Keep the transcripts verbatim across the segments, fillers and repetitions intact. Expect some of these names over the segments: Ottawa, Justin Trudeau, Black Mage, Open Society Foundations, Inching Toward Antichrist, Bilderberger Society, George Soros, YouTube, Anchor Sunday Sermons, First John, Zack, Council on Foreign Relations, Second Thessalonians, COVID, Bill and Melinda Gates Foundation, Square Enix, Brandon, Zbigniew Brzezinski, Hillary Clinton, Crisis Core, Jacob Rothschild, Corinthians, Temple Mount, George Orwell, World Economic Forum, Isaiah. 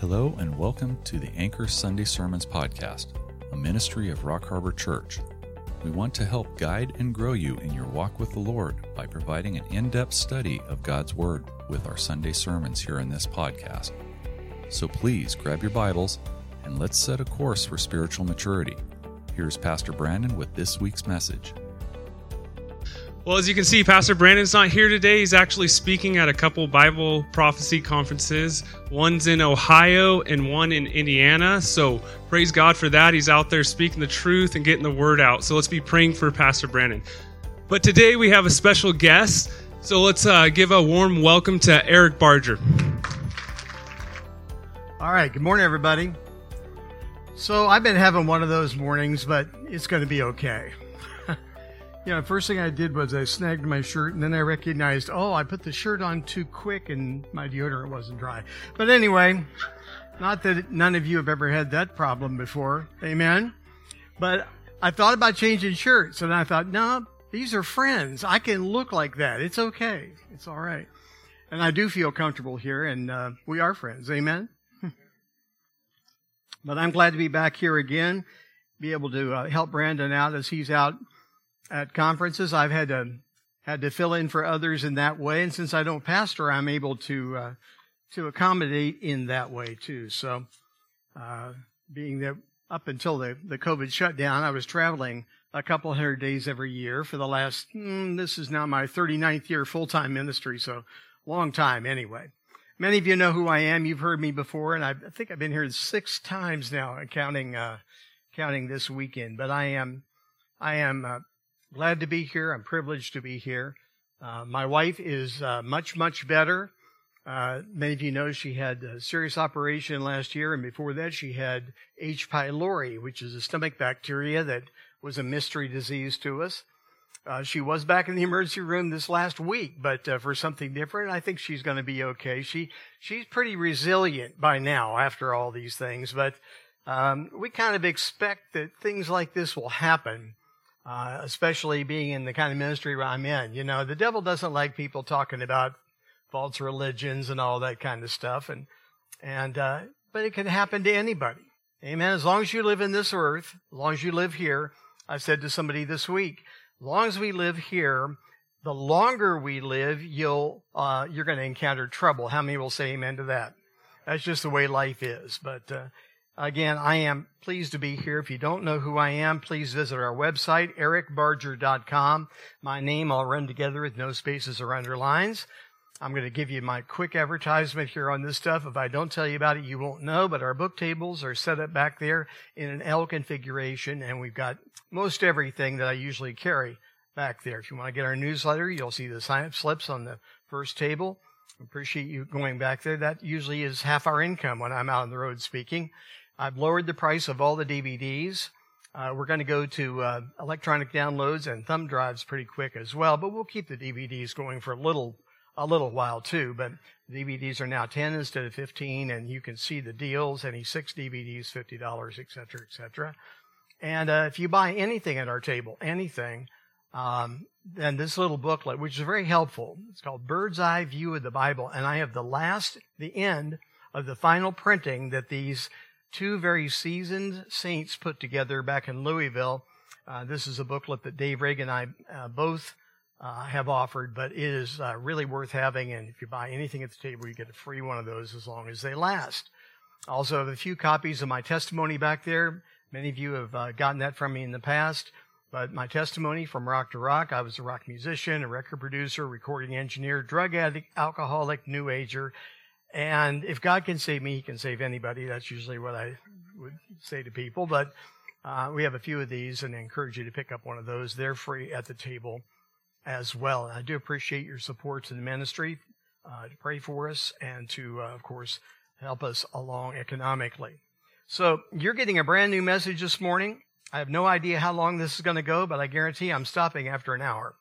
Hello and welcome to the Anchor Sunday Sermons Podcast, a ministry of Rock Harbor Church. We want to help guide and grow you in your walk with the Lord by providing an in-depth study of God's Word with our Sunday sermons here in this podcast. So please grab your Bibles and let's set a course for spiritual maturity. Here's Pastor Brandon with this week's message. Well, as you can see, Pastor Brandon's not here today. He's actually speaking at a couple Bible prophecy conferences. One's in Ohio and one in Indiana. So praise God for that. He's out there speaking the truth and getting the word out. So let's be praying for Pastor Brandon. But today we have a special guest. So let's uh, give a warm welcome to Eric Barger. All right. Good morning, everybody. So I've been having one of those mornings, but it's going to be okay. You know, first thing I did was I snagged my shirt, and then I recognized, oh, I put the shirt on too quick, and my deodorant wasn't dry. But anyway, not that none of you have ever had that problem before, amen? But I thought about changing shirts, and I thought, no, these are friends. I can look like that. It's okay. It's all right. And I do feel comfortable here, and uh, we are friends, amen? But I'm glad to be back here again, be able to uh, help Brandon out as he's out at conferences. I've had to had to fill in for others in that way, and since I don't pastor, I'm able to uh, to accommodate in that way too. So, uh, being that up until the, the COVID shutdown, I was traveling a couple hundred days every year for the last. Mm, this is now my thirty-ninth year full time ministry, so long time anyway. Many of you know who I am. You've heard me before, and I think I've been here six times now, counting uh, counting this weekend. But I am I am. Uh, Glad to be here. I'm privileged to be here. Uh, my wife is uh, much, much better. Uh, many of you know she had a serious operation last year, and before that she had H. pylori, which is a stomach bacteria that was a mystery disease to us. Uh, she was back in the emergency room this last week, but uh, for something different. I think she's going to be okay. She she's pretty resilient by now after all these things, but um, we kind of expect that things like this will happen. Uh, especially being in the kind of ministry where I'm in. You know, the devil doesn't like people talking about false religions and all that kind of stuff. And, and uh, but it can happen to anybody. Amen. As long as you live in this earth, as long as you live here, I said to somebody this week, as long as we live here, the longer we live, you'll, uh, you're going to encounter trouble. How many will say amen to that? That's just the way life is. But, uh, Again, I am pleased to be here. If you don't know who I am, please visit our website, eric barger dot com. My name, all run together with no spaces or underlines. I'm going to give you my quick advertisement here on this stuff. If I don't tell you about it, you won't know, but our book tables are set up back there in an L configuration, and we've got most everything that I usually carry back there. If you want to get our newsletter, you'll see the sign-up slips on the first table. Appreciate you going back there. That usually is half our income when I'm out on the road speaking. I've lowered the price of all the D V Ds. Uh, we're going to go to uh, electronic downloads and thumb drives pretty quick as well, but we'll keep the D V Ds going for a little a little while too. But D V Ds are now ten instead of fifteen, and you can see the deals, any six D V Ds, fifty dollars, et cetera, et cetera. And uh, if you buy anything at our table, anything, um, then this little booklet, which is very helpful, it's called Bird's Eye View of the Bible, and I have the last, the end of the final printing that these two very seasoned saints put together back in Louisville. Uh, this is a booklet that Dave Reagan and I uh, both uh, have offered, but it is uh, really worth having, and if you buy anything at the table, you get a free one of those as long as they last. I also have a few copies of my testimony back there. Many of you have uh, gotten that from me in the past, but my testimony from rock to rock. I was a rock musician, a record producer, recording engineer, drug addict, alcoholic, new ager. And if God can save me, he can save anybody. That's usually what I would say to people. But uh, we have a few of these, and I encourage you to pick up one of those. They're free at the table as well. And I do appreciate your support to the ministry, uh, to pray for us, and to, uh, of course, help us along economically. So you're getting a brand new message this morning. I have no idea how long this is going to go, but I guarantee I'm stopping after an hour.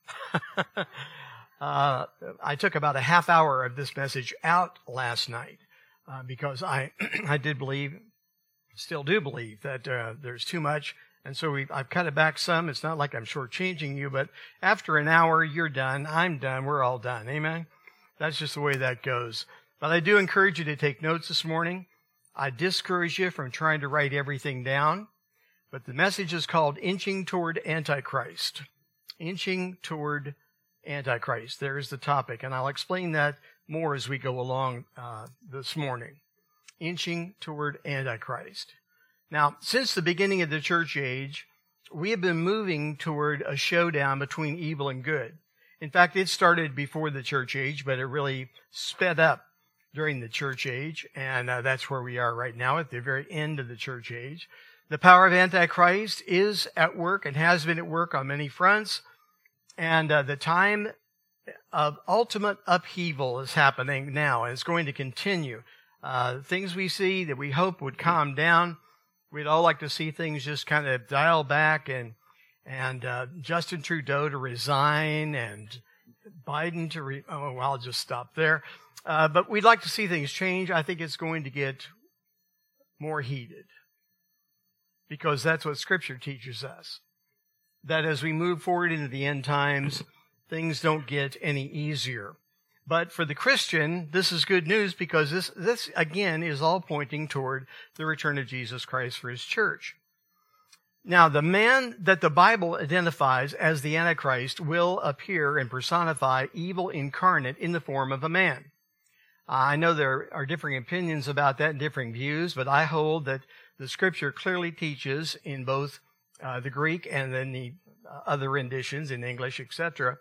Uh, I took about a half hour of this message out last night uh, because I I did believe, still do believe, that uh, there's too much. And so we, I've cut it back some. It's not like I'm shortchanging you, but after an hour, you're done, I'm done, we're all done. Amen? That's just the way that goes. But I do encourage you to take notes this morning. I discourage you from trying to write everything down, but the message is called Inching Toward Antichrist. Inching Toward Antichrist. There's the topic, and I'll explain that more as we go along uh, this morning. Inching Toward Antichrist. Now, since the beginning of the church age, we have been moving toward a showdown between evil and good. In fact, it started before the church age, but it really sped up during the church age, and uh, that's where we are right now, at the very end of the church age. The power of Antichrist is at work and has been at work on many fronts, and uh, the time of ultimate upheaval is happening now, and it's going to continue. Uh, things we see that we hope would calm down, we'd all like to see things just kind of dial back, and and uh, Justin Trudeau to resign, and Biden to... Re- oh, well, I'll just stop there. Uh, but we'd like to see things change. I think it's going to get more heated, because that's what Scripture teaches us, that as we move forward into the end times, things don't get any easier. But for the Christian, this is good news, because this, this again, is all pointing toward the return of Jesus Christ for His church. Now, the man that the Bible identifies as the Antichrist will appear and personify evil incarnate in the form of a man. I know there are differing opinions about that and differing views, but I hold that the Scripture clearly teaches in both uh, the Greek and then the uh, other renditions in English, et cetera,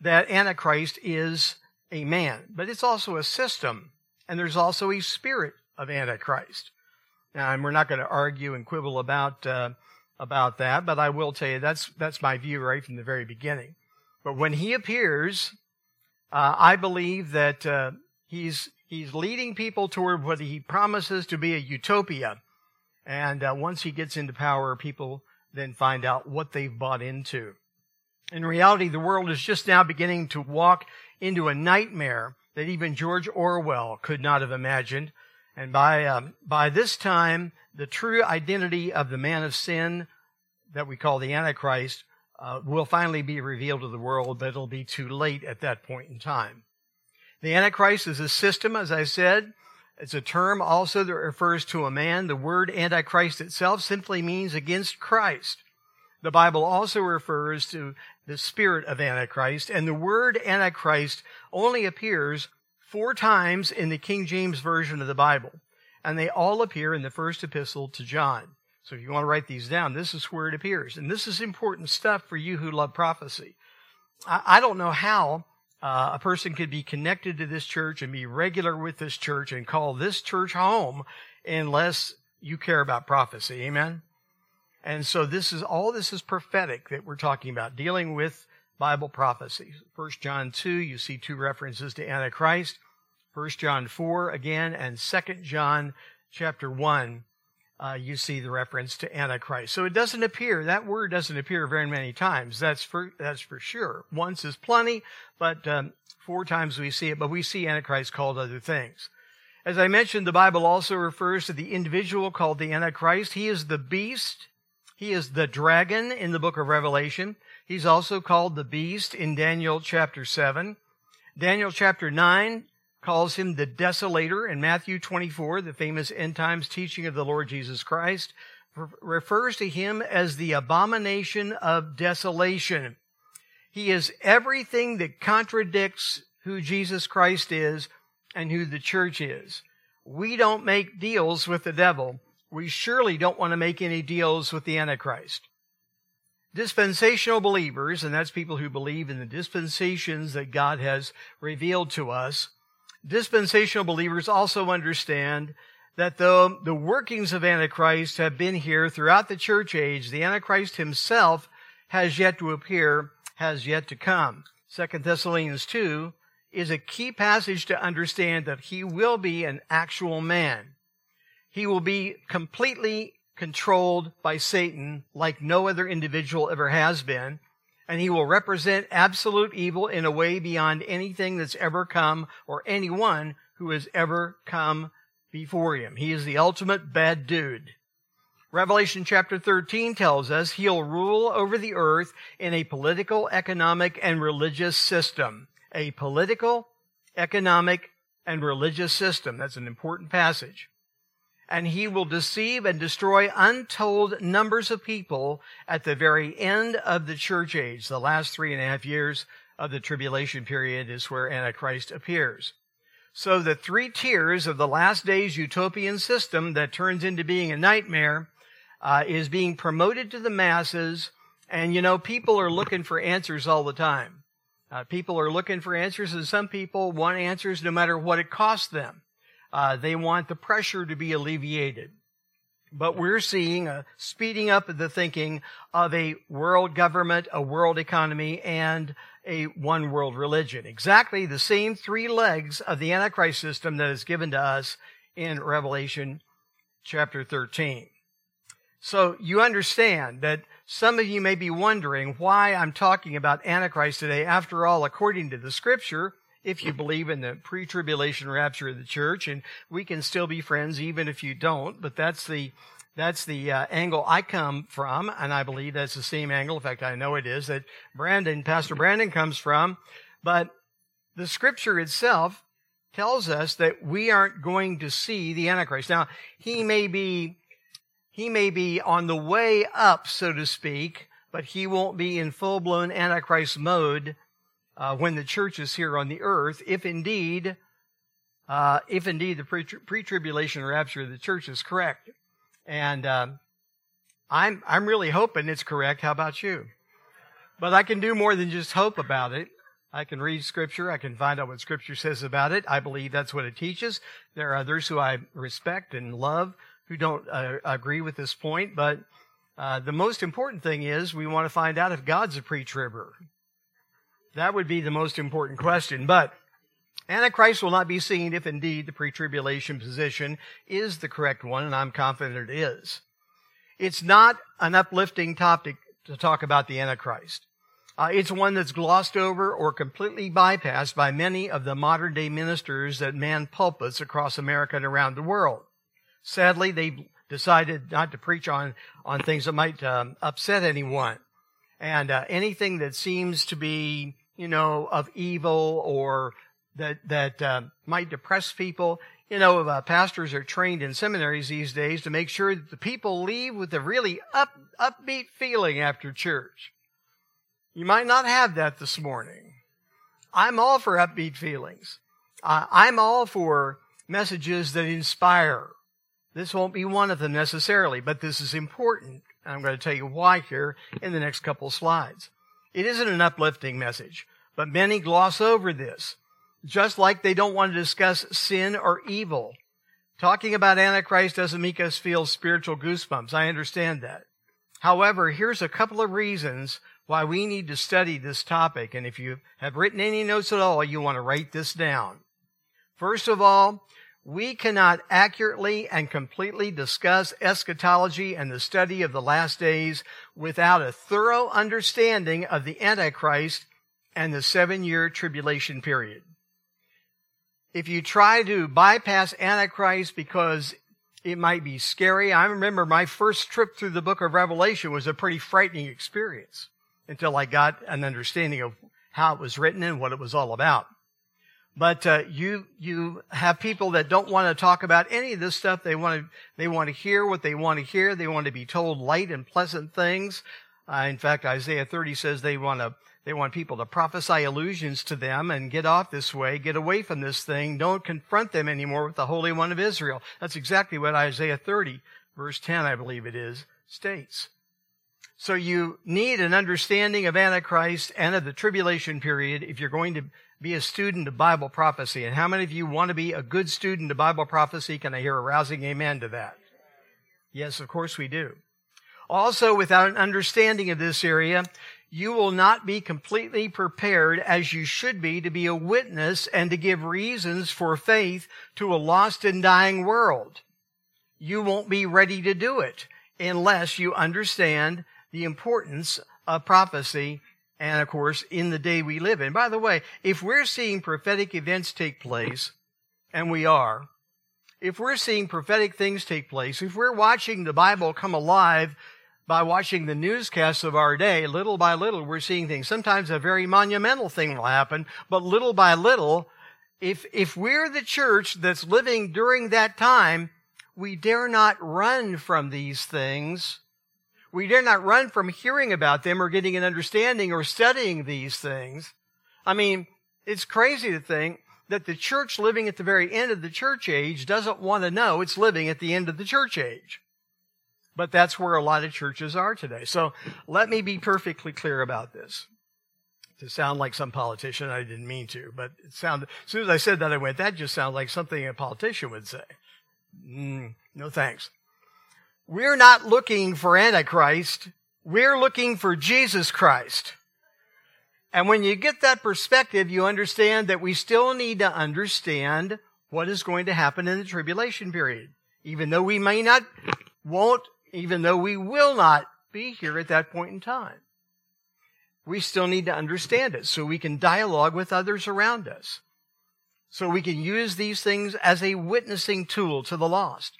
that Antichrist is a man. But it's also a system, and there's also a spirit of Antichrist. Now, and we're not going to argue and quibble about... Uh, about that, but I will tell you that's that's my view right from the very beginning. But when he appears, uh, I believe that uh, he's he's leading people toward what he promises to be a utopia. And uh, once he gets into power, people then find out what they've bought into. In reality, the world is just now beginning to walk into a nightmare that even George Orwell could not have imagined. And by um, by this time, the true identity of the man of sin that we call the Antichrist uh, will finally be revealed to the world, but it'll be too late at that point in time. The Antichrist is a system, as I said. It's a term also that refers to a man. The word Antichrist itself simply means against Christ. The Bible also refers to the spirit of Antichrist, and the word Antichrist only appears four times in the King James Version of the Bible. And they all appear in the first epistle to John. So if you want to write these down, this is where it appears. And this is important stuff for you who love prophecy. I don't know how uh, a person could be connected to this church and be regular with this church and call this church home unless you care about prophecy. Amen? And so this is all this is prophetic that we're talking about, dealing with Bible prophecies. First John two, you see two references to Antichrist. First John four again, and Second John chapter one, uh, you see the reference to Antichrist. So it doesn't appear, that word doesn't appear very many times, that's for, that's for sure. Once is plenty, but um, four times we see it, but we see Antichrist called other things. As I mentioned, the Bible also refers to the individual called the Antichrist. He is the beast, he is the dragon in the book of Revelation. He's also called the beast in Daniel chapter seven. Daniel chapter nine calls him the desolator, and Matthew twenty-four, the famous end times teaching of the Lord Jesus Christ, refers to him as the abomination of desolation. He is everything that contradicts who Jesus Christ is and who the church is. We don't make deals with the devil. We surely don't want to make any deals with the Antichrist. Dispensational believers, and that's people who believe in the dispensations that God has revealed to us, dispensational believers also understand that though the workings of Antichrist have been here throughout the church age, the Antichrist himself has yet to appear, has yet to come. Second Thessalonians two is a key passage to understand that he will be an actual man. He will be completely controlled by Satan like no other individual ever has been. And he will represent absolute evil in a way beyond anything that's ever come or anyone who has ever come before him. He is the ultimate bad dude. Revelation chapter thirteen tells us he'll rule over the earth in a political, economic, and religious system. A political, economic, and religious system. That's an important passage. and he will deceive and destroy untold numbers of people at the very end of the church age. The last three and a half years of the tribulation period is where Antichrist appears. So the three tiers of the last days utopian system that turns into being a nightmare uh, is being promoted to the masses. And, you know, people are looking for answers all the time. Uh, people are looking for answers, and some people want answers no matter what it costs them. Uh, they want the pressure to be alleviated. But we're seeing a speeding up of the thinking of a world government, a world economy, and a one-world religion. Exactly the same three legs of the Antichrist system that is given to us in Revelation chapter thirteen. So you understand that some of you may be wondering why I'm talking about Antichrist today. After all, according to the Scripture, if you believe in the pre-tribulation rapture of the church, and we can still be friends even if you don't, but that's the that's the uh, angle I come from, and I believe that's the same angle. In fact, I know it is, that Brandon, Pastor Brandon comes from. But the Scripture itself tells us that we aren't going to see the Antichrist. Now, he may be He may be on the way up, so to speak, but he won't be in full-blown Antichrist mode uh, when the church is here on the earth, if indeed uh, if indeed the pre-tribulation rapture of the church is correct. And uh, I'm, I'm really hoping it's correct. How about you? But I can do more than just hope about it. I can read Scripture. I can find out what Scripture says about it. I believe that's what it teaches. There are others who I respect and love who don't uh, agree with this point, but uh, the most important thing is we want to find out if God's a pre-tribber. That would be the most important question. But Antichrist will not be seen if indeed the pre-tribulation position is the correct one, and I'm confident it is. It's not an uplifting topic to talk about the Antichrist. Uh, it's one that's glossed over or completely bypassed by many of the modern-day ministers that man pulpits across America and around the world. Sadly, they decided not to preach on, on things that might um, upset anyone. And uh, anything that seems to be, you know, of evil or that that uh, might depress people. You know, uh, pastors are trained in seminaries these days to make sure that the people leave with a really up, upbeat feeling after church. You might not have that this morning. I'm all for upbeat feelings. Uh, I'm all for messages that inspire. This won't be one of them necessarily, but this is important. I'm going to tell you why here in the next couple slides. It isn't an uplifting message, but many gloss over this, just like they don't want to discuss sin or evil. Talking about Antichrist doesn't make us feel spiritual goosebumps. I understand that. However, here's a couple of reasons why we need to study this topic, and if you have written any notes at all, you want to write this down. First of all, we cannot accurately and completely discuss eschatology and the study of the last days without a thorough understanding of the Antichrist and the seven-year tribulation period. If you try to bypass Antichrist because it might be scary, I remember my first trip through the book of Revelation was a pretty frightening experience until I got an understanding of how it was written and what it was all about. But uh, you you have people that don't want to talk about any of this stuff. They want to they want to hear what they want to hear. They want to be told light and pleasant things. Uh, in fact, Isaiah thirty says they want to they want people to prophesy illusions to them and get off this way, get away from this thing. Don't confront them anymore with the Holy One of Israel. That's exactly what Isaiah thirty, verse ten, I believe it is, states. So you need an understanding of Antichrist and of the tribulation period if you're going to be a student of Bible prophecy. And how many of you want to be a good student of Bible prophecy? Can I hear a rousing amen to that? Yes, of course we do. Also, without an understanding of this area, you will not be completely prepared as you should be to be a witness and to give reasons for faith to a lost and dying world. You won't be ready to do it unless you understand the importance of prophecy. And, of course, in the day we live in. By the way, if we're seeing prophetic events take place, and we are, if we're seeing prophetic things take place, if we're watching the Bible come alive by watching the newscasts of our day, little by little we're seeing things. Sometimes a very monumental thing will happen, but little by little, if if we're the church that's living during that time, we dare not run from these things. We dare not run from hearing about them or getting an understanding or studying these things. I mean, it's crazy to think that the church living at the very end of the church age doesn't want to know it's living at the end of the church age. But that's where a lot of churches are today. So let me be perfectly clear about this. To sound like some politician, I didn't mean to, but it sounded, as soon as I said that, I went, that just sounds like something a politician would say. Mm, no thanks. We're not looking for Antichrist. We're looking for Jesus Christ. And when you get that perspective, you understand that we still need to understand what is going to happen in the tribulation period. Even though we may not, won't, even though we will not be here at that point in time. We still need to understand it so we can dialogue with others around us. So we can use these things as a witnessing tool to the lost.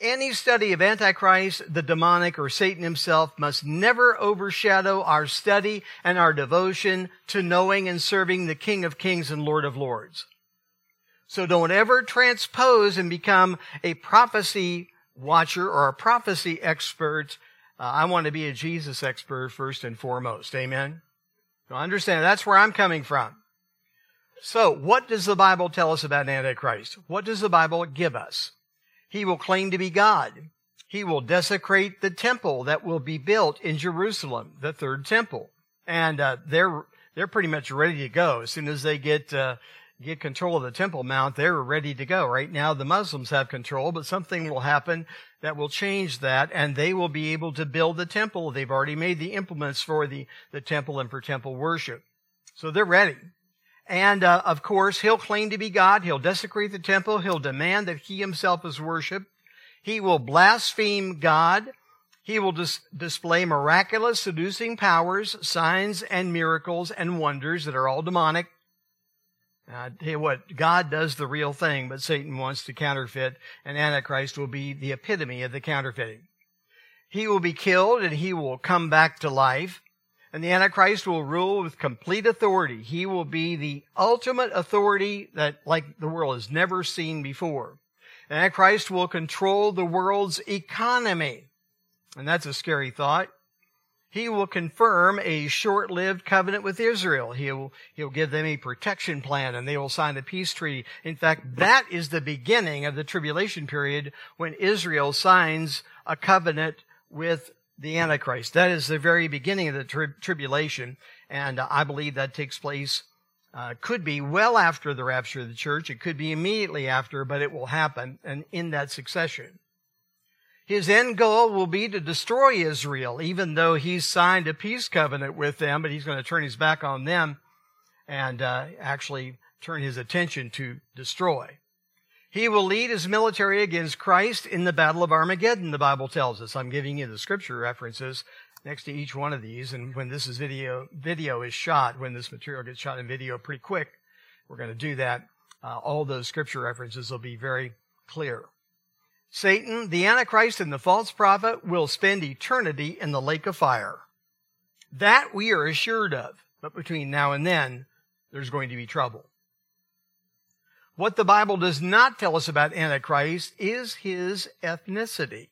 Any study of Antichrist, the demonic, or Satan himself must never overshadow our study and our devotion to knowing and serving the King of Kings and Lord of Lords. So don't ever transpose and become a prophecy watcher or a prophecy expert. Uh, I want to be a Jesus expert first and foremost. Amen? So understand, that's where I'm coming from. So what does the Bible tell us about Antichrist? What does the Bible give us? He will claim to be God. He will desecrate the temple that will be built in Jerusalem, the third temple. And uh, they're they're pretty much ready to go. As soon as they get uh, get control of the Temple Mount, they're ready to go. Right now, the Muslims have control, but something will happen that will change that, and they will be able to build the temple. They've already made the implements for the, the temple and for temple worship. So they're ready. And, uh, of course, he'll claim to be God. He'll desecrate the temple. He'll demand that he himself is worshipped. He will blaspheme God. He will dis- display miraculous, seducing powers, signs and miracles and wonders that are all demonic. Now, I tell you what, God does the real thing, but Satan wants to counterfeit, and Antichrist will be the epitome of the counterfeiting. He will be killed, and he will come back to life. And the Antichrist will rule with complete authority. He will be the ultimate authority that, like, the world has never seen before. Antichrist will control the world's economy. And that's a scary thought. He will confirm a short-lived covenant with Israel. He'll, he'll give them a protection plan, and they will sign a peace treaty. In fact, that is the beginning of the tribulation period when Israel signs a covenant with the Antichrist. That is the very beginning of the tri- tribulation, and uh, I believe that takes place, uh, could be well after the rapture of the church. It could be immediately after, but it will happen and in that succession. His end goal will be to destroy Israel, even though he's signed a peace covenant with them, but he's going to turn his back on them and uh, actually turn his attention to destroy. He will lead his military against Christ in the Battle of Armageddon, the Bible tells us. I'm giving you the scripture references next to each one of these. And when this is video, video is shot, when this material gets shot in video pretty quick, we're going to do that. Uh, all those scripture references will be very clear. Satan, the Antichrist, and the false prophet will spend eternity in the lake of fire. That we are assured of. But between now and then, there's going to be trouble. What the Bible does not tell us about Antichrist is his ethnicity.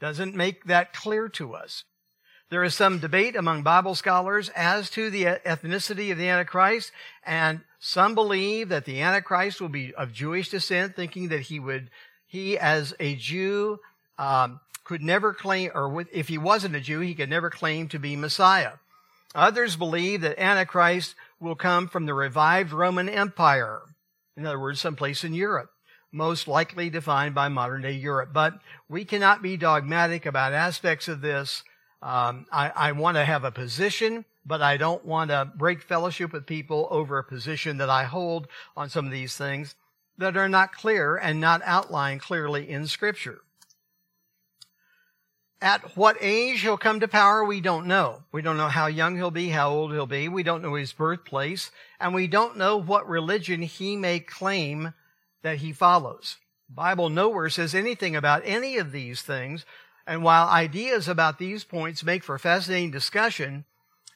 Doesn't make that clear to us. There is some debate among Bible scholars as to the ethnicity of the Antichrist, and some believe that the Antichrist will be of Jewish descent, thinking that he would, he as a Jew, um, could never claim, or if he wasn't a Jew, he could never claim to be Messiah. Others believe that Antichrist will come from the revived Roman Empire. In other words, someplace in Europe, most likely defined by modern-day Europe. But we cannot be dogmatic about aspects of this. Um, I, I want to have a position, but I don't want to break fellowship with people over a position that I hold on some of these things that are not clear and not outlined clearly in Scripture. At what age he'll come to power, we don't know. We don't know how young he'll be, how old he'll be. We don't know his birthplace. And we don't know what religion he may claim that he follows. The Bible nowhere says anything about any of these things. And while ideas about these points make for fascinating discussion,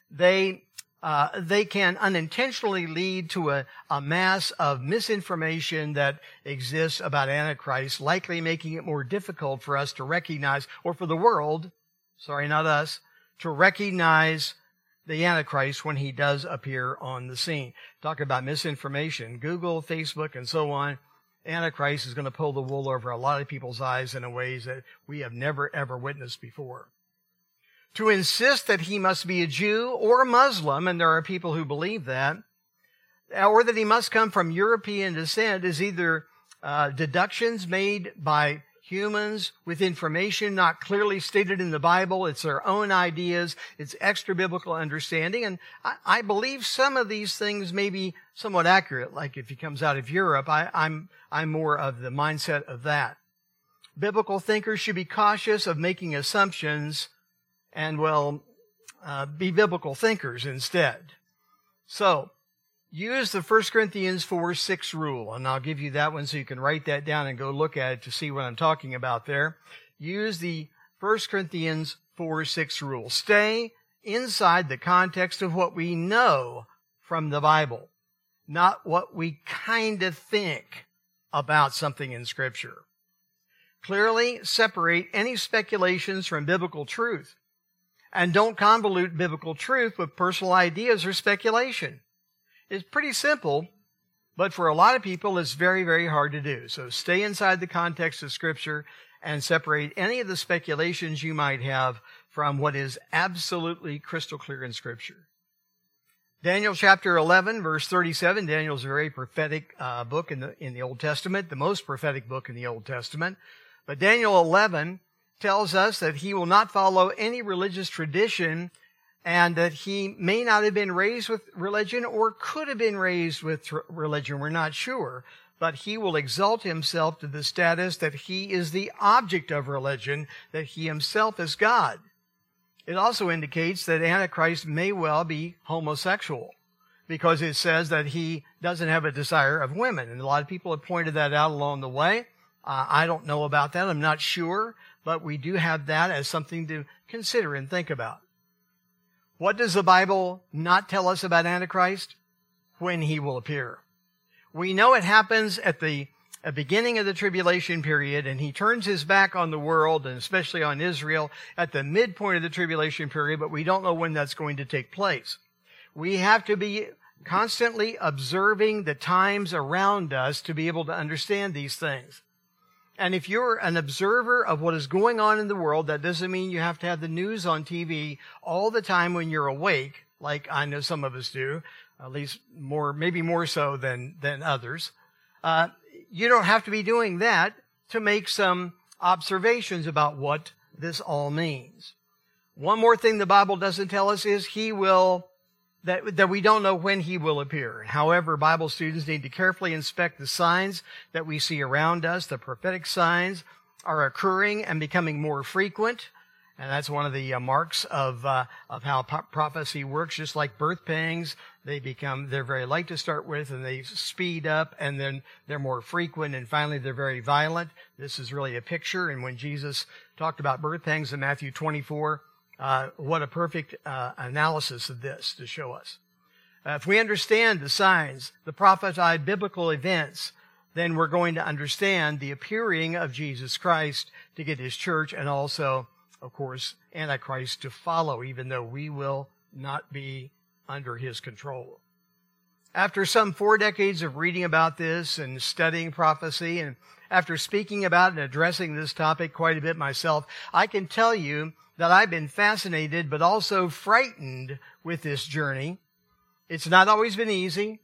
they uh, they can unintentionally lead to a, a mass of misinformation that exists about Antichrist, likely making it more difficult for us to recognize, or for the world, sorry, not us, to recognize the Antichrist when he does appear on the scene. Talk about misinformation. Google, Facebook, and so on. Antichrist is going to pull the wool over a lot of people's eyes in ways that we have never, ever witnessed before. To insist that he must be a Jew or a Muslim, and there are people who believe that, or that he must come from European descent is either uh, deductions made by humans with information not clearly stated in the Bible. It's their own ideas. It's extra-biblical understanding. And I, I believe some of these things may be somewhat accurate. Like if he comes out of Europe, I, I'm, I'm more of the mindset of that. Biblical thinkers should be cautious of making assumptions and, well, uh, be biblical thinkers instead. So, use the First Corinthians four six rule, and I'll give you that one so you can write that down and go look at it to see what I'm talking about there. Use the First Corinthians four six rule. Stay inside the context of what we know from the Bible, not what we kind of think about something in Scripture. Clearly separate any speculations from biblical truth, and don't convolute biblical truth with personal ideas or speculation. It's pretty simple, but for a lot of people, it's very, very hard to do. So stay inside the context of Scripture and separate any of the speculations you might have from what is absolutely crystal clear in Scripture. Daniel chapter eleven, verse thirty-seven. Daniel's a very prophetic uh, book in the in the Old Testament, the most prophetic book in the Old Testament. But Daniel eleven tells us that he will not follow any religious tradition, and that he may not have been raised with religion or could have been raised with religion. We're not sure. But he will exalt himself to the status that he is the object of religion, that he himself is God. It also indicates that Antichrist may well be homosexual, because it says that he doesn't have a desire of women. And a lot of people have pointed that out along the way. Uh, I don't know about that. I'm not sure. But we do have that as something to consider and think about. What does the Bible not tell us about Antichrist? When he will appear. We know it happens at the beginning of the tribulation period, and he turns his back on the world, and especially on Israel, at the midpoint of the tribulation period, but we don't know when that's going to take place. We have to be constantly observing the times around us to be able to understand these things. And if you're an observer of what is going on in the world, that doesn't mean you have to have the news on T V all the time when you're awake, like I know some of us do, at least more, maybe more so than, than others. Uh, you don't have to be doing that to make some observations about what this all means. One more thing the Bible doesn't tell us is he will, that, that we don't know when he will appear. However, Bible students need to carefully inspect the signs that we see around us. The prophetic signs are occurring and becoming more frequent. And that's one of the uh, marks of uh, of how po- prophecy works, just like birth pangs. They become, they're very light to start with, and they speed up, and then they're more frequent, and finally they're very violent. This is really a picture. And when Jesus talked about birth pangs in Matthew twenty-four, Uh, what a perfect uh, analysis of this to show us. Uh, if we understand the signs, the prophesied biblical events, then we're going to understand the appearing of Jesus Christ to get his church, and also, of course, Antichrist to follow, even though we will not be under his control. After some four decades of reading about this and studying prophecy, and after speaking about and addressing this topic quite a bit myself, I can tell you that I've been fascinated but also frightened with this journey. It's not always been easy.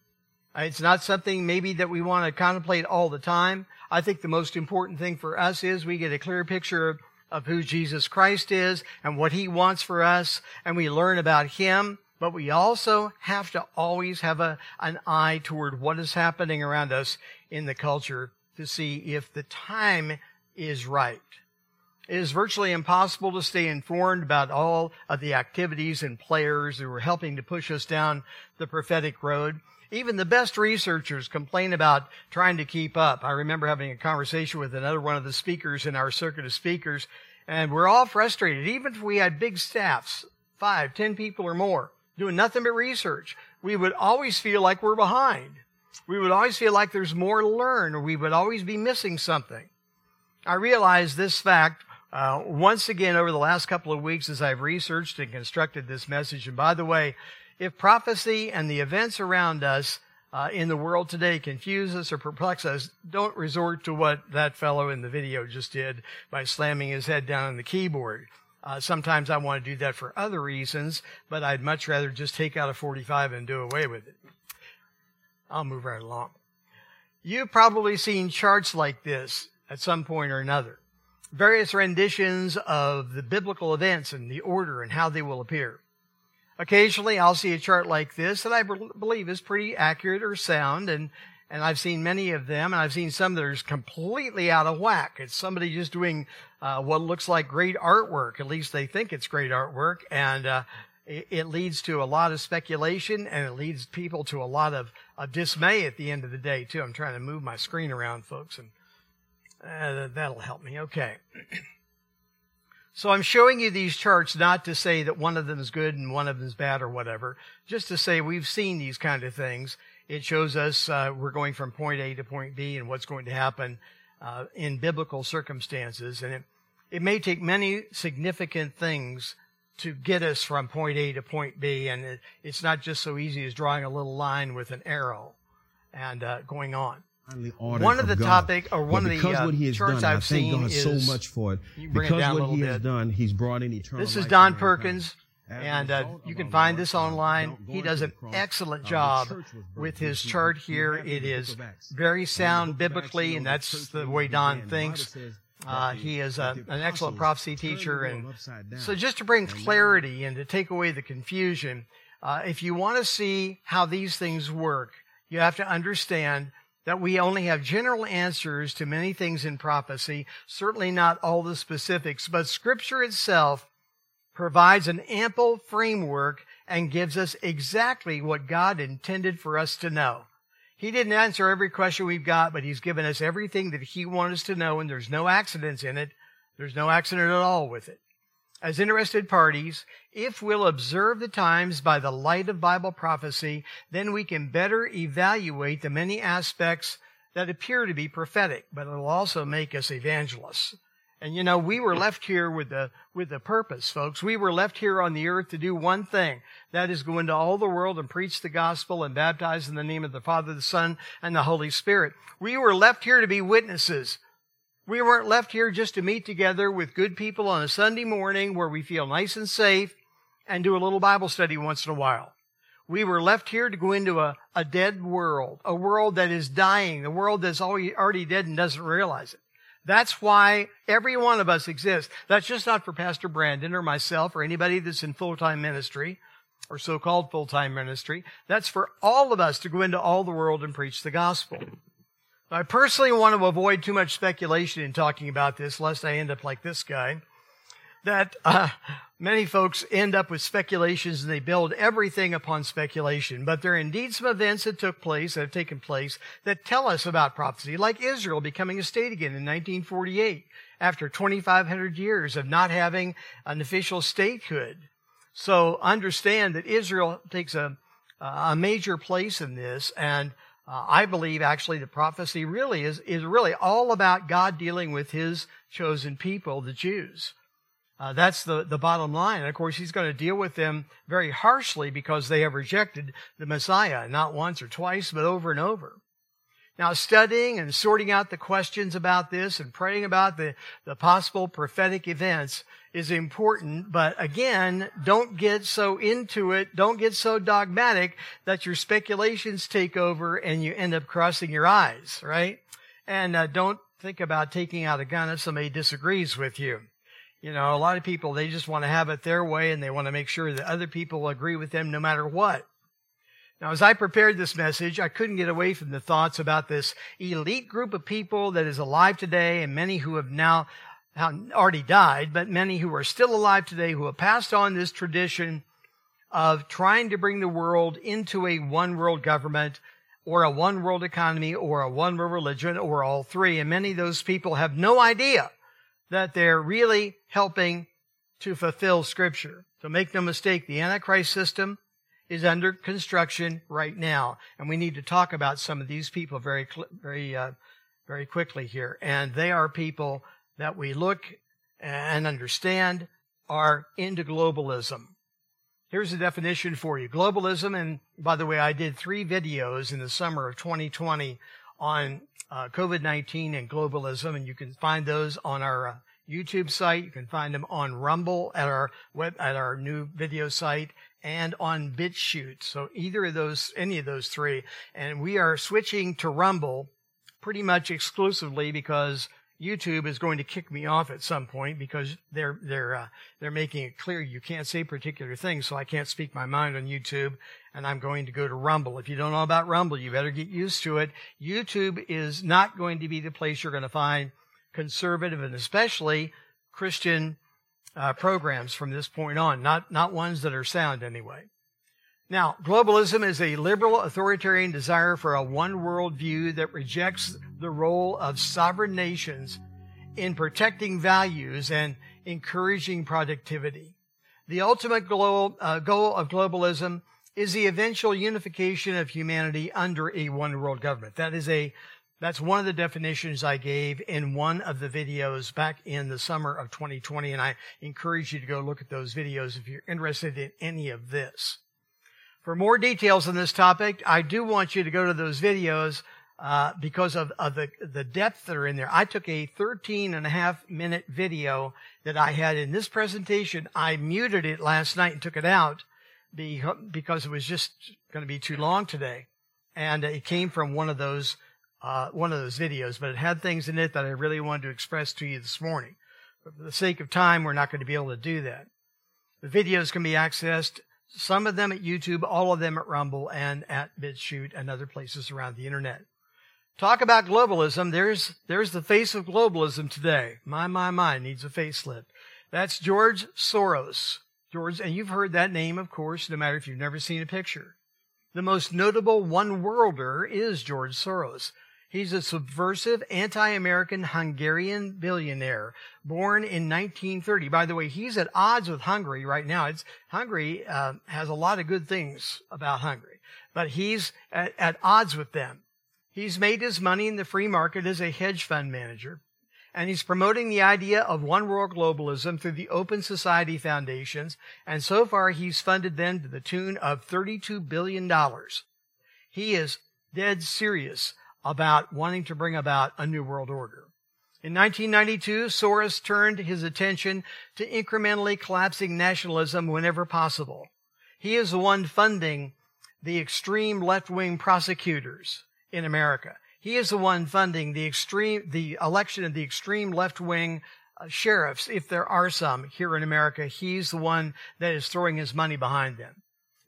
It's not something maybe that we want to contemplate all the time. I think the most important thing for us is we get a clear picture of, of who Jesus Christ is and what he wants for us, and we learn about him. But we also have to always have a, an eye toward what is happening around us in the culture to see if the time is right. It is virtually impossible to stay informed about all of the activities and players who are helping to push us down the prophetic road. Even the best researchers complain about trying to keep up. I remember having a conversation with another one of the speakers in our circuit of speakers, and we're all frustrated, even if we had big staffs, five, ten people or more. doing nothing but research, we would always feel like we're behind. We would always feel like there's more to learn, or we would always be missing something. I realized this fact uh, once again over the last couple of weeks as I've researched and constructed this message. And by the way, if prophecy and the events around us uh, in the world today confuse us or perplex us, don't resort to what that fellow in the video just did by slamming his head down on the keyboard. Uh, sometimes I want to do that for other reasons, but I'd much rather just take out a forty-five and do away with it. I'll move right along. You've probably seen charts like this at some point or another. Various renditions of the biblical events and the order and how they will appear. Occasionally, I'll see a chart like this that I believe is pretty accurate or sound, and, and I've seen many of them, and I've seen some that are completely out of whack. It's somebody just doing uh, what looks like great artwork. At least they think it's great artwork, and uh, it, it leads to a lot of speculation, and it leads people to a lot of uh, dismay at the end of the day, too. I'm trying to move my screen around, folks, and Uh, that'll help me. Okay. So I'm showing you these charts not to say that one of them is good and one of them is bad or whatever, just to say we've seen these kind of things. It shows us uh, we're going from point A to point B and what's going to happen uh, in biblical circumstances. And it, it may take many significant things to get us from point A to point B, and it, it's not just so easy as drawing a little line with an arrow and uh, going on. One of the topic or one of the uh, charts I've seen is so much for it. Because what he has done, he's brought in eternal life. This is Don Perkins, and uh, you can find this online. He does an excellent job with his chart here. It is very sound biblically, and that's the way Don thinks. Uh, he is a, an excellent prophecy teacher, and so just to bring clarity and to take away the confusion, uh, if you want to see how these things work, you have to understand that we only have general answers to many things in prophecy, certainly not all the specifics, but Scripture itself provides an ample framework and gives us exactly what God intended for us to know. He didn't answer every question we've got, but He's given us everything that He wanted us to know, and there's no accidents in it. There's no accident at all with it. As interested parties, if we'll observe the times by the light of Bible prophecy, then we can better evaluate the many aspects that appear to be prophetic, but it'll also make us evangelists. And you know, we were left here with the with the purpose, folks. We were left here on the earth to do one thing. That is go into all the world and preach the gospel and baptize in the name of the Father, the Son, and the Holy Spirit. We were left here to be witnesses. We weren't left here just to meet together with good people on a Sunday morning where we feel nice and safe and do a little Bible study once in a while. We were left here to go into a, a dead world, a world that is dying, the world that's already dead and doesn't realize it. That's why every one of us exists. That's just not for Pastor Brandon or myself or anybody that's in full-time ministry or so-called full-time ministry. That's for all of us to go into all the world and preach the gospel. I personally want to avoid too much speculation in talking about this, lest I end up like this guy, that uh, many folks end up with speculations and they build everything upon speculation. But there are indeed some events that took place, that have taken place, that tell us about prophecy, like Israel becoming a state again in nineteen forty-eight, after twenty-five hundred years of not having an official statehood. So understand that Israel takes a, a major place in this, and Uh, I believe, actually, the prophecy really is, is really all about God dealing with His chosen people, the Jews. Uh, that's the, the bottom line. And, of course, He's going to deal with them very harshly because they have rejected the Messiah, not once or twice, but over and over. Now, studying and sorting out the questions about this and praying about the, the possible prophetic events is important, but again, don't get so into it, don't get so dogmatic that your speculations take over and you end up crossing your eyes, right? And uh, don't think about taking out a gun if somebody disagrees with you. You know, a lot of people, they just want to have it their way and they want to make sure that other people agree with them no matter what. Now, as I prepared this message, I couldn't get away from the thoughts about this elite group of people that is alive today and many who have now already died, but many who are still alive today who have passed on this tradition of trying to bring the world into a one-world government or a one-world economy or a one-world religion or all three. And many of those people have no idea that they're really helping to fulfill Scripture. So make no mistake, the Antichrist system is under construction right now. And we need to talk about some of these people very, very, uh, very quickly here. And they are people that we look and understand are into globalism. Here's a definition for you. Globalism, and by the way, I did three videos in the summer of twenty twenty on uh, COVID nineteen and globalism, and you can find those on our uh, YouTube site. You can find them on Rumble at our web, at our new video site, and on BitChute. So either of those, any of those three. And we are switching to Rumble pretty much exclusively because YouTube is going to kick me off at some point because they're they're uh, they're making it clear you can't say particular things, so I can't speak my mind on YouTube, and I'm going to go to Rumble. If you don't know about Rumble, you better get used to it. YouTube is not going to be the place you're going to find conservative and especially Christian uh, programs from this point on, not not ones that are sound anyway. Now, globalism is a liberal authoritarian desire for a one-world view that rejects the role of sovereign nations in protecting values and encouraging productivity. The ultimate goal, uh, goal of globalism is the eventual unification of humanity under a one-world government. That is a That's one of the definitions I gave in one of the videos back in the summer of twenty twenty, and I encourage you to go look at those videos if you're interested in any of this. For more details on this topic, I do want you to go to those videos uh, because of, of the, the depth that are in there. I took a thirteen and a half minute video that I had in this presentation. I muted it last night and took it out because it was just going to be too long today, and it came from one of those Uh, one of those videos, but it had things in it that I really wanted to express to you this morning. But for the sake of time, we're not going to be able to do that. The videos can be accessed, some of them at YouTube, all of them at Rumble, and at BitChute and other places around the internet. Talk about globalism. There's there's the face of globalism today. My, my, my, needs a facelift. That's George Soros. George, and you've heard that name, of course, no matter if you've never seen a picture. The most notable one-worlder is George Soros. He's a subversive, anti-American Hungarian billionaire born in nineteen thirty. By the way, he's at odds with Hungary right now. It's, Hungary uh, has a lot of good things about Hungary, but he's at, at odds with them. He's made his money in the free market as a hedge fund manager, and he's promoting the idea of one-world globalism through the Open Society Foundations, and so far he's funded them to the tune of thirty-two billion dollars. He is dead serious about wanting to bring about a new world order. In nineteen ninety-two, Soros turned his attention to incrementally collapsing nationalism whenever possible. He is the one funding the extreme left-wing prosecutors in America. He is the one funding the extreme, the election of the extreme left-wing sheriffs, if there are some here in America. He's the one that is throwing his money behind them.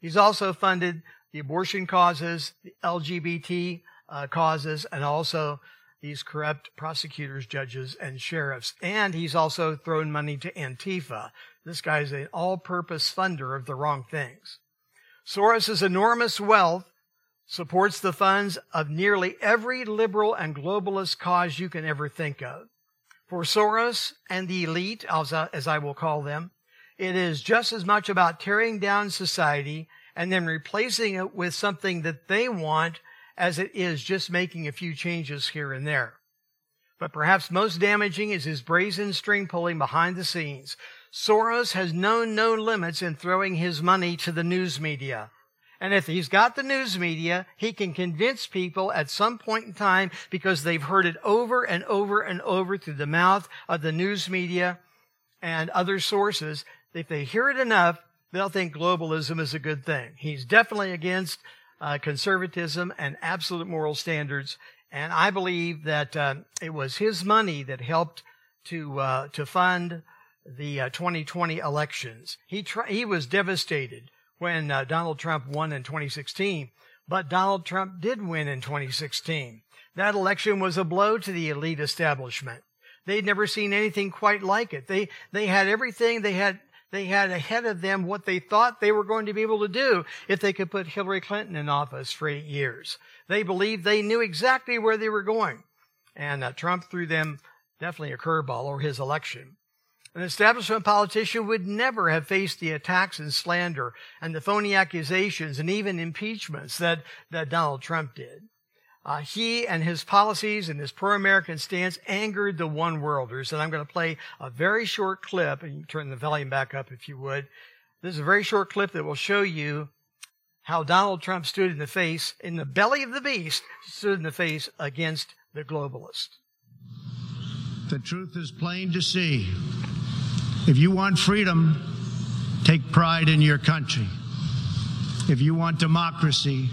He's also funded the abortion causes, the L G B T Uh, causes, and also these corrupt prosecutors, judges, and sheriffs. And he's also thrown money to Antifa. This guy's an all-purpose funder of the wrong things. Soros's enormous wealth supports the funds of nearly every liberal and globalist cause you can ever think of. For Soros and the elite, as I, as I will call them, it is just as much about tearing down society and then replacing it with something that they want as it is just making a few changes here and there. But perhaps most damaging is his brazen string pulling behind the scenes. Soros has known no limits in throwing his money to the news media. And if he's got the news media, he can convince people at some point in time because they've heard it over and over and over through the mouth of the news media and other sources. If they hear it enough, they'll think globalism is a good thing. He's definitely against Uh, conservatism and absolute moral standards, and I believe that uh, it was his money that helped to uh, to fund the uh, twenty twenty elections. He tr- he was devastated when uh, Donald Trump won in twenty sixteen, but Donald Trump did win in twenty sixteen. That election was a blow to the elite establishment. They'd never seen anything quite like it. They they had everything. They had. They had ahead of them what they thought they were going to be able to do if they could put Hillary Clinton in office for eight years. They believed they knew exactly where they were going. And uh, Trump threw them definitely a curveball, or his election. An establishment politician would never have faced the attacks and slander and the phony accusations and even impeachments that, that Donald Trump did. Uh, he and his policies and his pro-American stance angered the one-worlders. And I'm going to play a very short clip, and you can turn the volume back up if you would. This is a very short clip that will show you how Donald Trump stood in the face, in the belly of the beast, stood in the face against the globalists. The truth is plain to see. If you want freedom, take pride in your country. If you want democracy,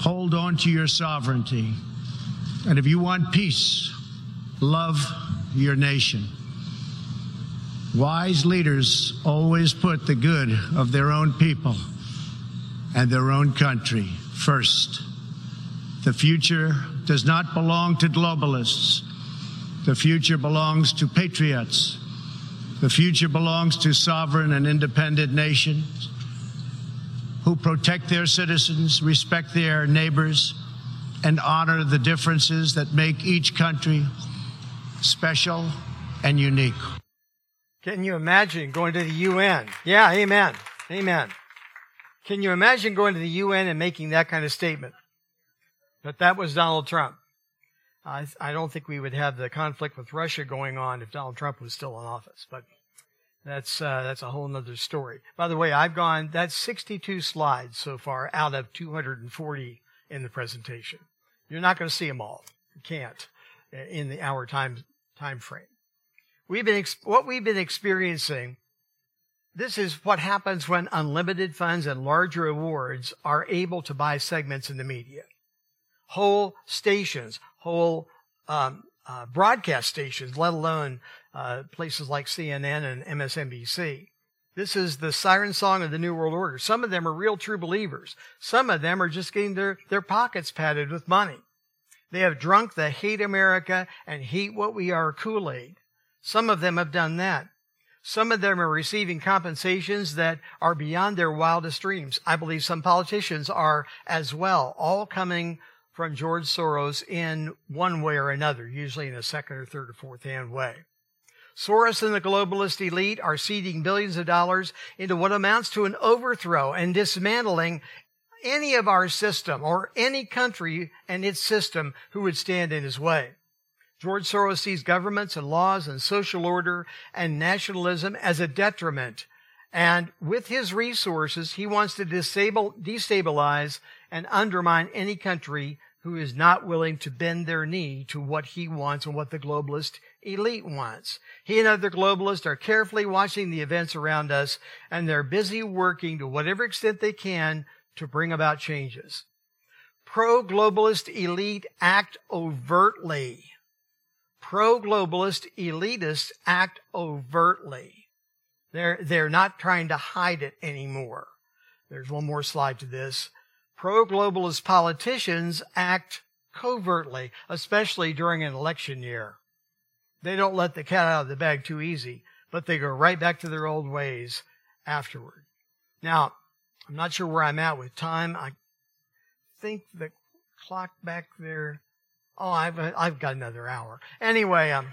hold on to your sovereignty. And if you want peace, love your nation. Wise leaders always put the good of their own people and their own country first. The future does not belong to globalists. The future belongs to patriots. The future belongs to sovereign and independent nations who protect their citizens, respect their neighbors, and honor the differences that make each country special and unique. Can you imagine going to the U N? Yeah, amen, amen. Can you imagine going to the U N and making that kind of statement? But that was Donald Trump. I, I don't think we would have the conflict with Russia going on if Donald Trump was still in office, but that's uh, that's a whole other story. By the way, I've gone, that's sixty-two slides so far out of two hundred forty in the presentation. You're not going to see them all. You can't in the hour time time frame. We've been what we've been experiencing. This is what happens when unlimited funds and larger awards are able to buy segments in the media, whole stations. whole um, uh, broadcast stations, let alone uh, places like C N N and M S N B C. This is the siren song of the New World Order. Some of them are real true believers. Some of them are just getting their, their pockets padded with money. They have drunk the hate America and hate what we are Kool-Aid. Some of them have done that. Some of them are receiving compensations that are beyond their wildest dreams. I believe some politicians are as well, all coming from George Soros in one way or another, usually in a second or third or fourth hand way. Soros and the globalist elite are seeding billions of dollars into what amounts to an overthrow and dismantling any of our system or any country and its system who would stand in his way. George Soros sees governments and laws and social order and nationalism as a detriment. And with his resources, he wants to disable, destabilize and undermine any country who is not willing to bend their knee to what he wants and what the globalist elite wants. He and other globalists are carefully watching the events around us, and they're busy working to whatever extent they can to bring about changes. Pro-globalist elite act overtly. Pro-globalist elitists act overtly. They're, they're not trying to hide it anymore. There's one more slide to this. Pro-globalist politicians act covertly, especially during an election year. They don't let the cat out of the bag too easy, but they go right back to their old ways afterward. Now, I'm not sure where I'm at with time. I think the clock back there. Oh, I've I've got another hour. Anyway, um,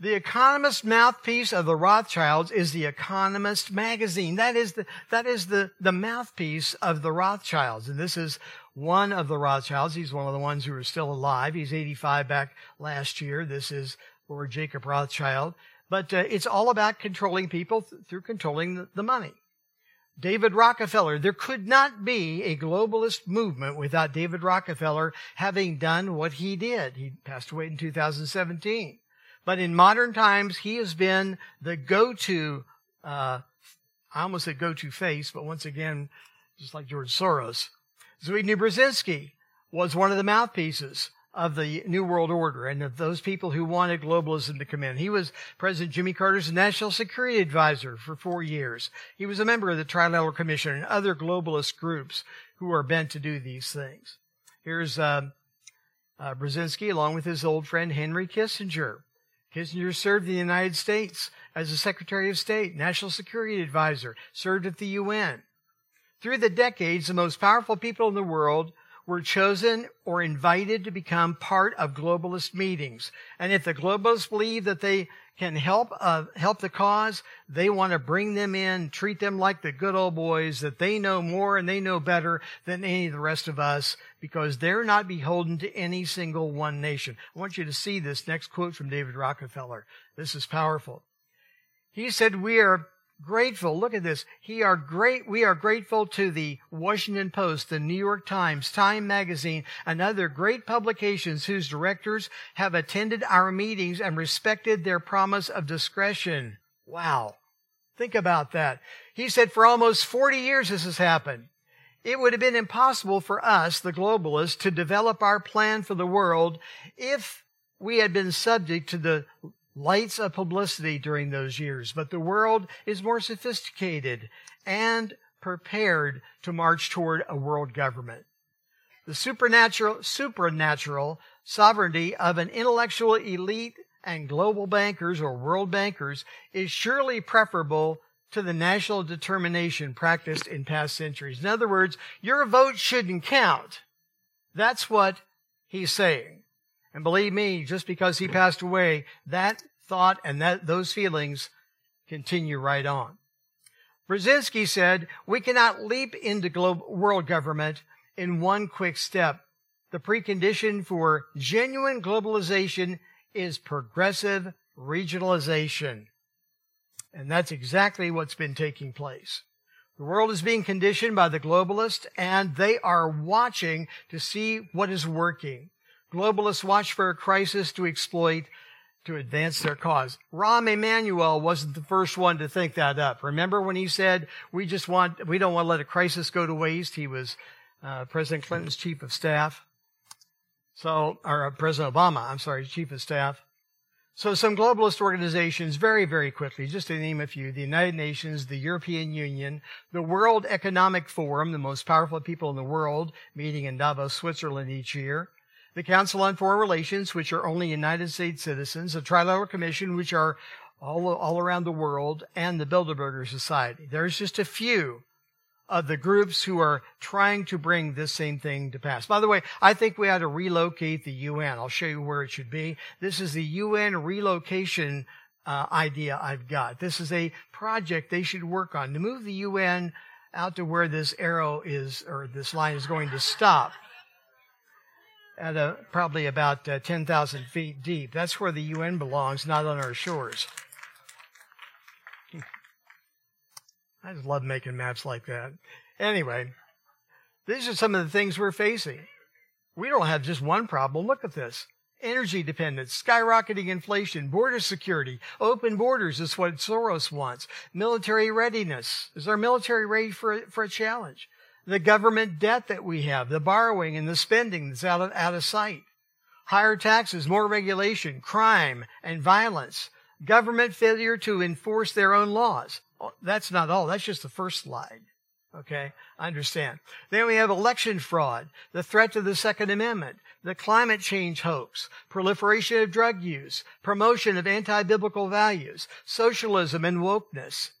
the Economist mouthpiece of the Rothschilds is The Economist magazine. That is the that is the, the mouthpiece of the Rothschilds. And this is one of the Rothschilds. He's one of the ones who are still alive. He's eighty-five back last year. This is Lord Jacob Rothschild. But uh, it's all about controlling people th- through controlling the, the money. David Rockefeller. There could not be a globalist movement without David Rockefeller having done what he did. He passed away in two thousand seventeen. But in modern times, he has been the go-to, uh, I almost said go-to face, but once again, just like George Soros. Zbigniew Brzezinski was one of the mouthpieces of the New World Order and of those people who wanted globalism to come in. He was President Jimmy Carter's National Security Advisor for four years. He was a member of the Trilateral Commission and other globalist groups who are bent to do these things. Here's uh, uh, Brzezinski along with his old friend Henry Kissinger. Kissinger served in the United States as the Secretary of State, National Security Advisor, served at the U N. Through the decades, the most powerful people in the world were chosen or invited to become part of globalist meetings. And if the globalists believe that they can help uh, help the cause, they want to bring them in, treat them like the good old boys, that they know more and they know better than any of the rest of us, because they're not beholden to any single one nation. I want you to see this next quote from David Rockefeller. This is powerful. He said, we are grateful. Look at this. He are great. We are grateful to the Washington Post, the New York Times, Time Magazine, and other great publications whose directors have attended our meetings and respected their promise of discretion. Wow. Think about that. He said for almost forty years this has happened. It would have been impossible for us, the globalists, to develop our plan for the world if we had been subject to the lights of publicity during those years, but the world is more sophisticated and prepared to march toward a world government. The supernatural, supernatural sovereignty of an intellectual elite and global bankers or world bankers is surely preferable to the national determination practiced in past centuries. In other words, your vote shouldn't count. That's what he's saying. And believe me, just because he passed away, that thought and that those feelings continue right on. Brzezinski said, we cannot leap into global world government in one quick step. The precondition for genuine globalization is progressive regionalization. And that's exactly what's been taking place. The world is being conditioned by the globalists, and they are watching to see what is working. Globalists watch for a crisis to exploit to advance their cause. Rahm Emanuel wasn't the first one to think that up. Remember when he said, we just want, we don't want to let a crisis go to waste? He was uh, President Clinton's chief of staff. So, or uh, President Obama, I'm sorry, chief of staff. So some globalist organizations, very, very quickly, just to name a few, the United Nations, the European Union, the World Economic Forum, the most powerful people in the world, meeting in Davos, Switzerland each year, the Council on Foreign Relations, which are only United States citizens, the Trilateral Commission, which are all, all around the world, and the Bilderberger Society. There's just a few of the groups who are trying to bring this same thing to pass. By the way, I think we ought to relocate the U N. I'll show you where it should be. This is the U N relocation uh, idea I've got. This is a project they should work on to move the U N out to where this arrow is, or this line is going to stop. At a, probably about uh, ten thousand feet deep. That's where the U N belongs, not on our shores. I just love making maps like that. Anyway, these are some of the things we're facing. We don't have just one problem. Look at this. Energy dependence, skyrocketing inflation, border security, open borders is what Soros wants. Military readiness. Is our military ready for, for a challenge? The government debt that we have, the borrowing and the spending that's out of, out of sight, higher taxes, more regulation, crime and violence, government failure to enforce their own laws. Oh, that's not all. That's just the first slide. Okay, I understand. Then we have election fraud, the threat to the Second Amendment, the climate change hoax, proliferation of drug use, promotion of anti-biblical values, socialism and wokeness,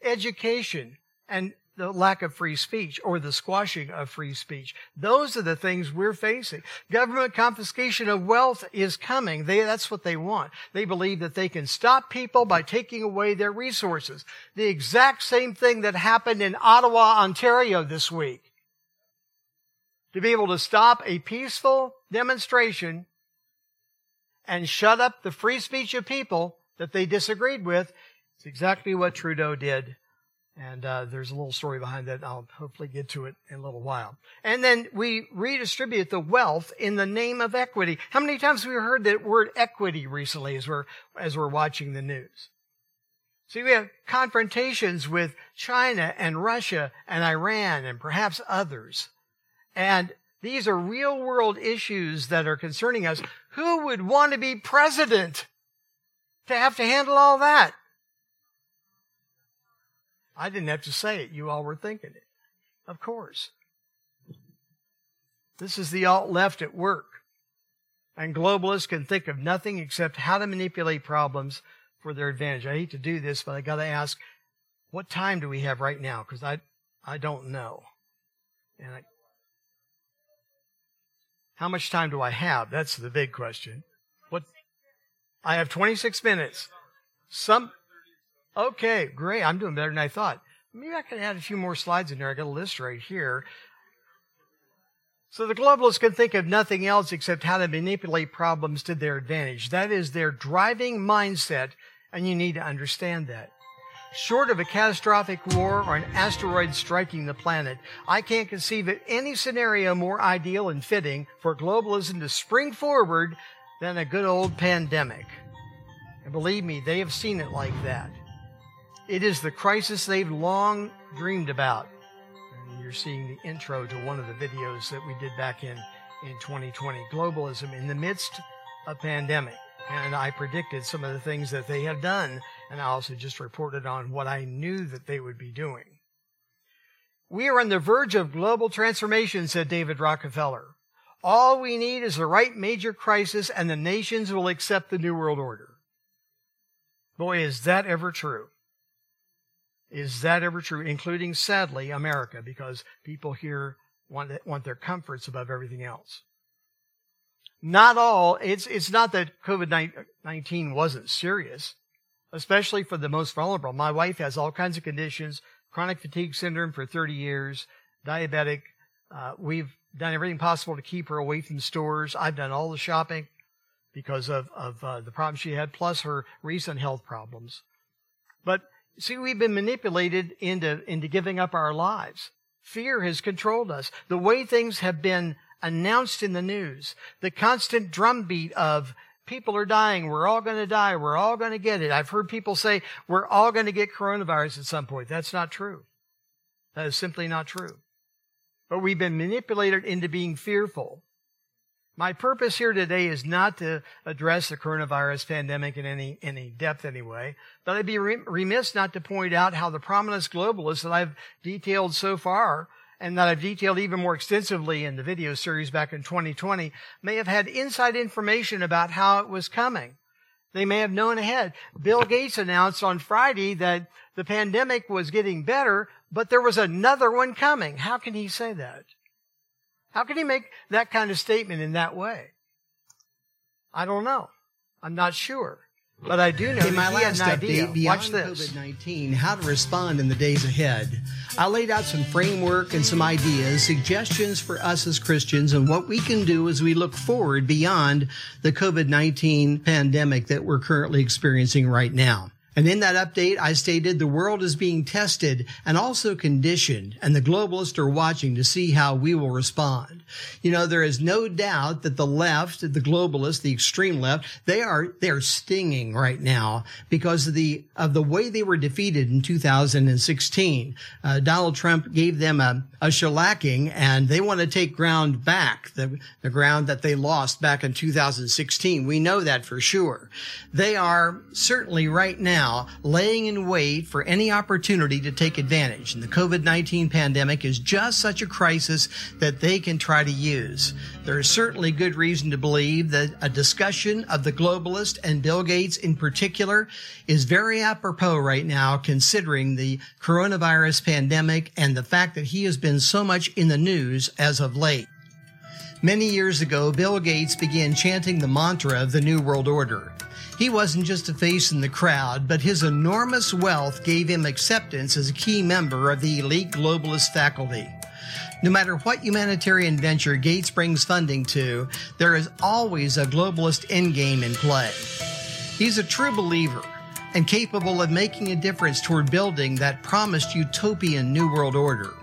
education and the lack of free speech or the squashing of free speech. Those are the things we're facing. Government confiscation of wealth is coming. They, that's what they want. They believe that they can stop people by taking away their resources. The exact same thing that happened in Ottawa, Ontario this week. To be able to stop a peaceful demonstration and shut up the free speech of people that they disagreed with is exactly what Trudeau did. And uh, there's a little story behind that, and I'll hopefully get to it in a little while. And then we redistribute the wealth in the name of equity. How many times have we heard that word equity recently as we're, as we're watching the news? See, we have confrontations with China and Russia and Iran and perhaps others. And these are real-world issues that are concerning us. Who would want to be president to have to handle all that? I didn't have to say it. You all were thinking it. Of course. This is the alt-left at work. And globalists can think of nothing except how to manipulate problems for their advantage. I hate to do this, but I got to ask, what time do we have right now? Because I, I don't know. And I, How much time do I have? That's the big question. What? I have twenty-six minutes. Some. Okay, great. I'm doing better than I thought. Maybe I can add a few more slides in there. I got a list right here. So the globalists can think of nothing else except how to manipulate problems to their advantage. That is their driving mindset, and you need to understand that. Short of a catastrophic war or an asteroid striking the planet, I can't conceive of any scenario more ideal and fitting for globalism to spring forward than a good old pandemic. And believe me, they have seen it like that. It is the crisis they've long dreamed about. And you're seeing the intro to one of the videos that we did back in, in twenty twenty, Globalism in the Midst of Pandemic. And I predicted some of the things that they have done, and I also just reported on what I knew that they would be doing. We are on the verge of global transformation, said David Rockefeller. All we need is the right major crisis, and the nations will accept the New World Order. Boy, is that ever true. Is that ever true, including, sadly, America, because people here want want their comforts above everything else. Not all, it's it's not that COVID nineteen wasn't serious, especially for the most vulnerable. My wife has all kinds of conditions, chronic fatigue syndrome for thirty years, diabetic. Uh, we've done everything possible to keep her away from stores. I've done all the shopping because of, of uh, the problems she had, plus her recent health problems. But see, we've been manipulated into, into giving up our lives. Fear has controlled us. The way things have been announced in the news, the constant drumbeat of people are dying, we're all going to die, we're all going to get it. I've heard people say, we're all going to get coronavirus at some point. That's not true. That is simply not true. But we've been manipulated into being fearful. My purpose here today is not to address the coronavirus pandemic in any any depth anyway, but I'd be remiss not to point out how the prominent globalists that I've detailed so far, and that I've detailed even more extensively in the video series back in twenty twenty, may have had inside information about how it was coming. They may have known ahead. Bill Gates announced on Friday that the pandemic was getting better, but there was another one coming. How can he say that? How can he make that kind of statement in that way? I don't know. I'm not sure. But I do know in my last update, beyond COVID nineteen, how to respond in the days ahead. I laid out some framework and some ideas, suggestions for us as Christians and what we can do as we look forward beyond the COVID nineteen pandemic that we're currently experiencing right now. And in that update, I stated the world is being tested and also conditioned, and the globalists are watching to see how we will respond. You know, there is no doubt that the left, the globalists, the extreme left, they are, they are stinging right now because of the, of the way they were defeated in two thousand sixteen. Uh, Donald Trump gave them a, a shellacking, and they want to take ground back, the, the ground that they lost back in two thousand sixteen. We know that for sure. They are certainly right now laying in wait for any opportunity to take advantage. And the COVID nineteen pandemic is just such a crisis that they can try to use. There is certainly good reason to believe that a discussion of the globalist and Bill Gates in particular is very apropos right now, considering the coronavirus pandemic and the fact that he has been so much in the news as of late. Many years ago, Bill Gates began chanting the mantra of the New World Order. He wasn't just a face in the crowd, but his enormous wealth gave him acceptance as a key member of the elite globalist faculty. No matter what humanitarian venture Gates brings funding to, there is always a globalist endgame in play. He's a true believer and capable of making a difference toward building that promised utopian New World Order.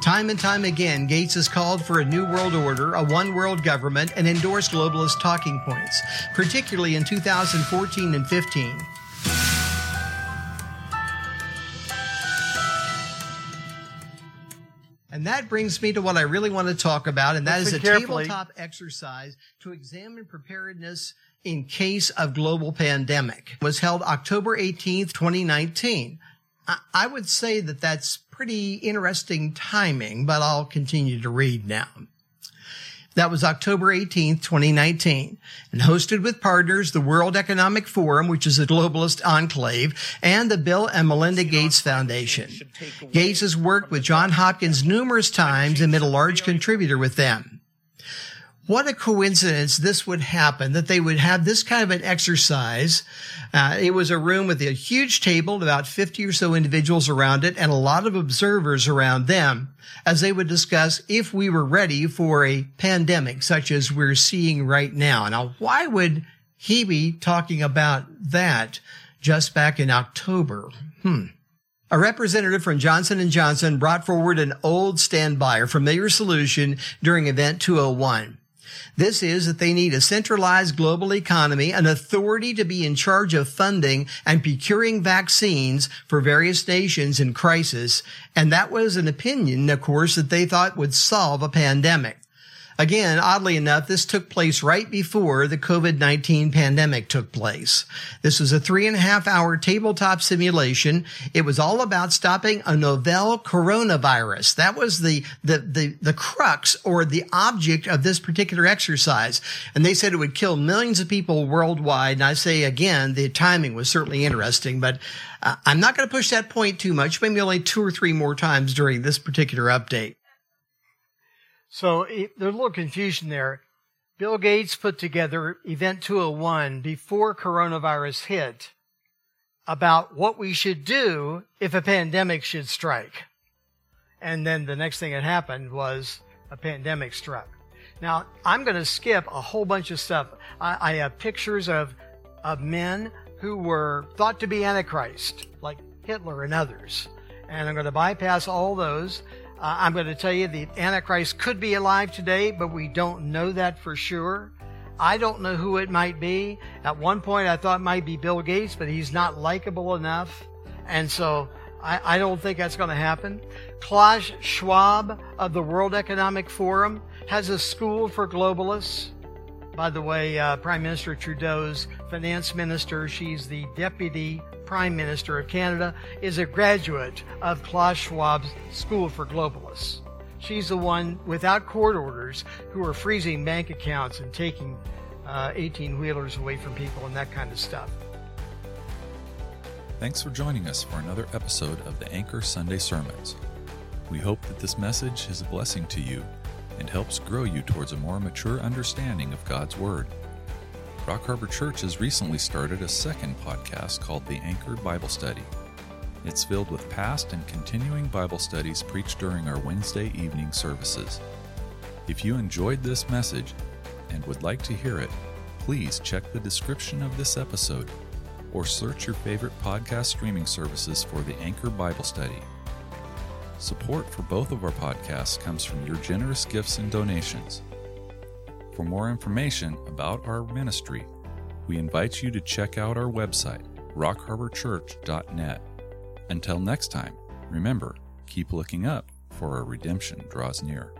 Time and time again, Gates has called for a new world order, a one-world government, and endorsed globalist talking points, particularly in two thousand fourteen and fifteen. And that brings me to what I really want to talk about, and that Listen is a carefully. tabletop exercise to examine preparedness in case of global pandemic. It was held October eighteenth, twenty nineteen. I, I would say that that's pretty interesting timing, but I'll continue to read now. That was October eighteenth, twenty nineteen, and hosted with partners the World Economic Forum, which is a globalist enclave, and the Bill and Melinda Gates Foundation. Gates has worked with John Hopkins numerous times and been a large contributor with them. what a coincidence this would happen, that they would have this kind of an exercise. Uh, it was a room with a huge table, about fifty or so individuals around it, and a lot of observers around them, as they would discuss if we were ready for a pandemic such as we're seeing right now. Now, why would he be talking about that just back in October? Hmm. A representative from Johnson and Johnson brought forward an old standby or familiar solution during Event two oh one. This is that they need a centralized global economy, an authority to be in charge of funding and procuring vaccines for various nations in crisis, and that was an opinion, of course, that they thought would solve a pandemic. Again, oddly enough, this took place right before the COVID nineteen pandemic took place. This was a three and a half hour tabletop simulation. It was all about stopping a novel coronavirus. That was the, the, the, the crux or the object of this particular exercise. And they said it would kill millions of people worldwide. And I say again, the timing was certainly interesting, but uh, I'm not going to push that point too much, maybe only two or three more times during this particular update. So there's a little confusion there. Bill Gates put together Event two oh one before coronavirus hit about what we should do if a pandemic should strike. And then the next thing that happened was a pandemic struck. Now, I'm going to skip a whole bunch of stuff. I, I have pictures of, of men who were thought to be Antichrist, like Hitler and others. And I'm going to bypass all those. Uh, I'm going to tell you the Antichrist could be alive today, but we don't know that for sure. I don't know who it might be. At one point, I thought it might be Bill Gates, but he's not likable enough. And so I, I don't think that's going to happen. Klaus Schwab of the World Economic Forum has a school for globalists. By the way, uh, Prime Minister Trudeau's finance minister, she's the deputy Prime Minister of Canada, is a graduate of Klaus Schwab's School for Globalists. She's the one without court orders who are freezing bank accounts and taking uh, eighteen-wheelers away from people and that kind of stuff. Thanks for joining us for another episode of the Anchor Sunday Sermons. We hope that this message is a blessing to you and helps grow you towards a more mature understanding of God's Word. Rock Harbor Church has recently started a second podcast called The Anchor Bible Study. It's filled with past and continuing Bible studies preached during our Wednesday evening services. If you enjoyed this message and would like to hear it, please check the description of this episode or search your favorite podcast streaming services for The Anchor Bible Study. Support for both of our podcasts comes from your generous gifts and donations. For more information about our ministry, we invite you to check out our website, rock harbor church dot net. Until next time, remember, keep looking up, for our redemption draws near.